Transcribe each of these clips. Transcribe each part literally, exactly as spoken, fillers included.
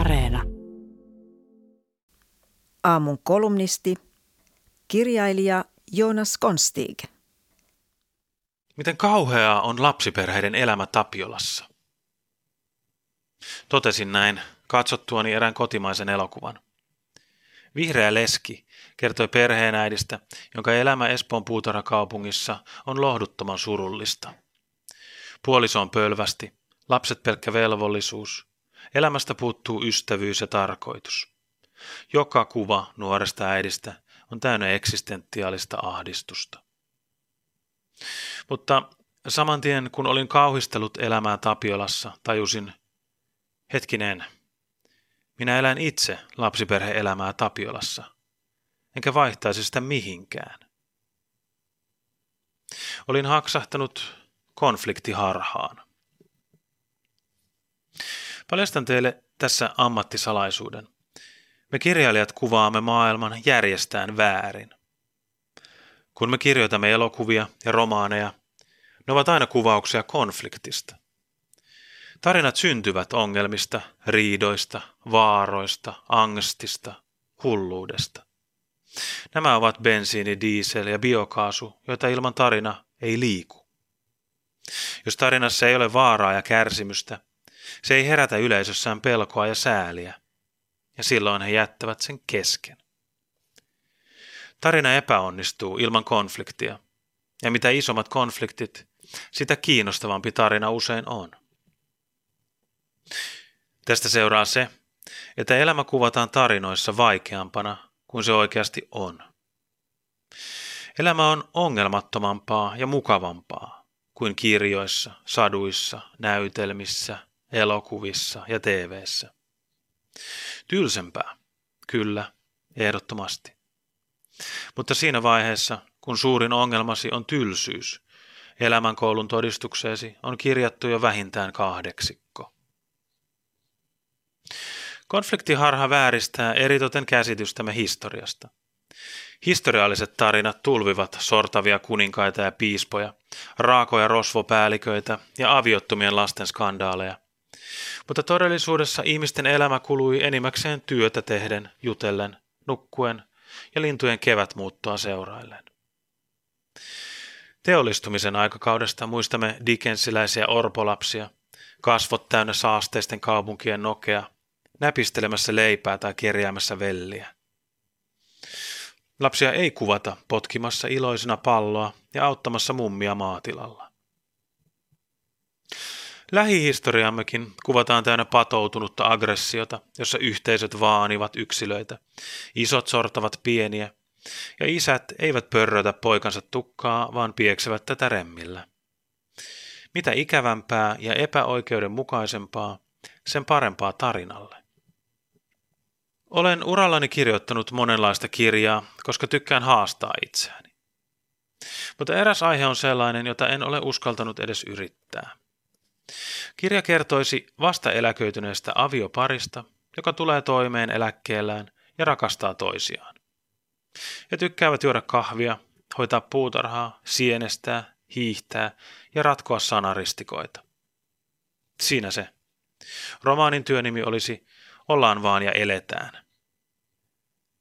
Areena. Aamun kolumnisti, kirjailija Joonas Konstig. Miten kauheaa on lapsiperheiden elämä Tapiolassa? Totesin näin katsottuani erään kotimaisen elokuvan. Vihreä leski kertoi perheenäidistä, jonka elämä Espoon puutarhakaupungissa on lohduttoman surullista. Puoliso on pölvästi, lapset pelkkä velvollisuus, elämästä puuttuu ystävyys ja tarkoitus. Joka kuva nuoresta äidistä on täynnä eksistentiaalista ahdistusta. Mutta saman tien, kun olin kauhistellut elämää Tapiolassa, tajusin, hetkinen, minä elän itse lapsiperhe-elämää Tapiolassa, enkä vaihtaisi sitä mihinkään. Olin haksahtanut konfliktiharhaan. Paljastan teille tässä ammattisalaisuuden. Me kirjailijat kuvaamme maailman järjestään väärin. Kun me kirjoitamme elokuvia ja romaaneja, ne ovat aina kuvauksia konfliktista. Tarinat syntyvät ongelmista, riidoista, vaaroista, angstista, hulluudesta. Nämä ovat bensiini, diesel ja biokaasu, joita ilman tarina ei liiku. Jos tarinassa ei ole vaaraa ja kärsimystä, se ei herätä yleisössään pelkoa ja sääliä, ja silloin he jättävät sen kesken. Tarina epäonnistuu ilman konfliktia, ja mitä isommat konfliktit, sitä kiinnostavampi tarina usein on. Tästä seuraa se, että elämä kuvataan tarinoissa vaikeampana kuin se oikeasti on. Elämä on ongelmattomampaa ja mukavampaa kuin kirjoissa, saduissa, näytelmissä, elokuvissa ja T V:ssä. Tylsempää, kyllä, ehdottomasti. Mutta siinä vaiheessa, kun suurin ongelmasi on tylsyys, elämänkoulun todistukseesi on kirjattu jo vähintään kahdeksikko. Konfliktiharha vääristää eritoten käsitystämme historiasta. Historialliset tarinat tulvivat sortavia kuninkaita ja piispoja, raakoja rosvopäälliköitä ja aviottomien lasten skandaaleja. Mutta todellisuudessa ihmisten elämä kului enimmäkseen työtä tehden, jutellen, nukkuen ja lintujen kevätmuuttoa seuraillen. Teollistumisen aikakaudesta muistamme dickensiläisiä orpolapsia, kasvot täynnä saasteisten kaupunkien nokea, näpistelemässä leipää tai kerjäämässä velliä. Lapsia ei kuvata potkimassa iloisina palloa ja auttamassa mummia maatilalla. Lähihistoriammekin kuvataan täynnä patoutunutta aggressiota, jossa yhteisöt vaanivat yksilöitä, isot sortavat pieniä ja isät eivät pörrötä poikansa tukkaa, vaan pieksevät tätä remmillä. Mitä ikävämpää ja epäoikeudenmukaisempaa, sen parempaa tarinalle. Olen urallani kirjoittanut monenlaista kirjaa, koska tykkään haastaa itseäni. Mutta eräs aihe on sellainen, jota en ole uskaltanut edes yrittää. Kirja kertoisi vasta eläköityneestä avioparista, joka tulee toimeen eläkkeellään ja rakastaa toisiaan. He tykkäävät juoda kahvia, hoitaa puutarhaa, sienestää, hiihtää ja ratkoa sanaristikoita. Siinä se. Romaanin työnimi olisi Ollaan vaan ja eletään.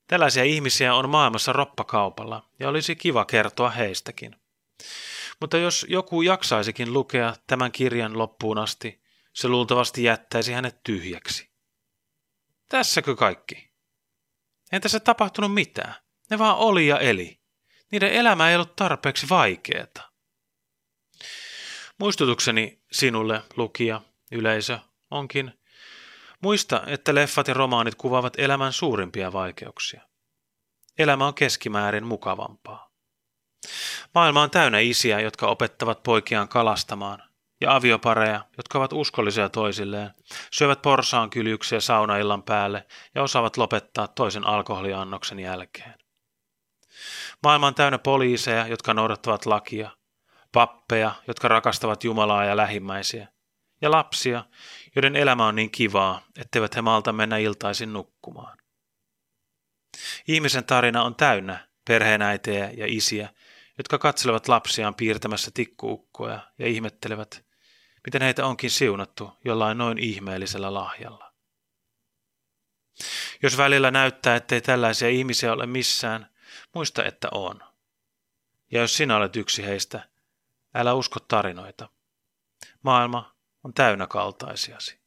Tällaisia ihmisiä on maailmassa roppakaupalla ja olisi kiva kertoa heistäkin. Mutta jos joku jaksaisikin lukea tämän kirjan loppuun asti, se luultavasti jättäisi hänet tyhjäksi. Tässäkö kaikki? Ei tässä tapahtunut mitään. Ne vaan oli ja eli. Niiden elämä ei ollut tarpeeksi vaikeata. Muistutukseni sinulle, lukija, yleisö, onkin. Muista, että leffat ja romaanit kuvaavat elämän suurimpia vaikeuksia. Elämä on keskimäärin mukavampaa. Maailma on täynnä isiä, jotka opettavat poikiaan kalastamaan, ja aviopareja, jotka ovat uskollisia toisilleen, syövät porsaan kyljyksiä saunaillan päälle ja osaavat lopettaa toisen alkoholiannoksen jälkeen. Maailma on täynnä poliiseja, jotka noudattavat lakia, pappeja, jotka rakastavat Jumalaa ja lähimmäisiä, ja lapsia, joiden elämä on niin kivaa, etteivät he malta mennä iltaisin nukkumaan. Ihmisen tarina on täynnä perheenäitejä ja isiä, jotka katselevat lapsiaan piirtämässä tikkuukkoja ja ihmettelevät, miten heitä onkin siunattu jollain noin ihmeellisellä lahjalla. Jos välillä näyttää, ettei tällaisia ihmisiä ole missään, muista, että on. Ja jos sinä olet yksi heistä, älä usko tarinoita. Maailma on täynnä kaltaisiasi.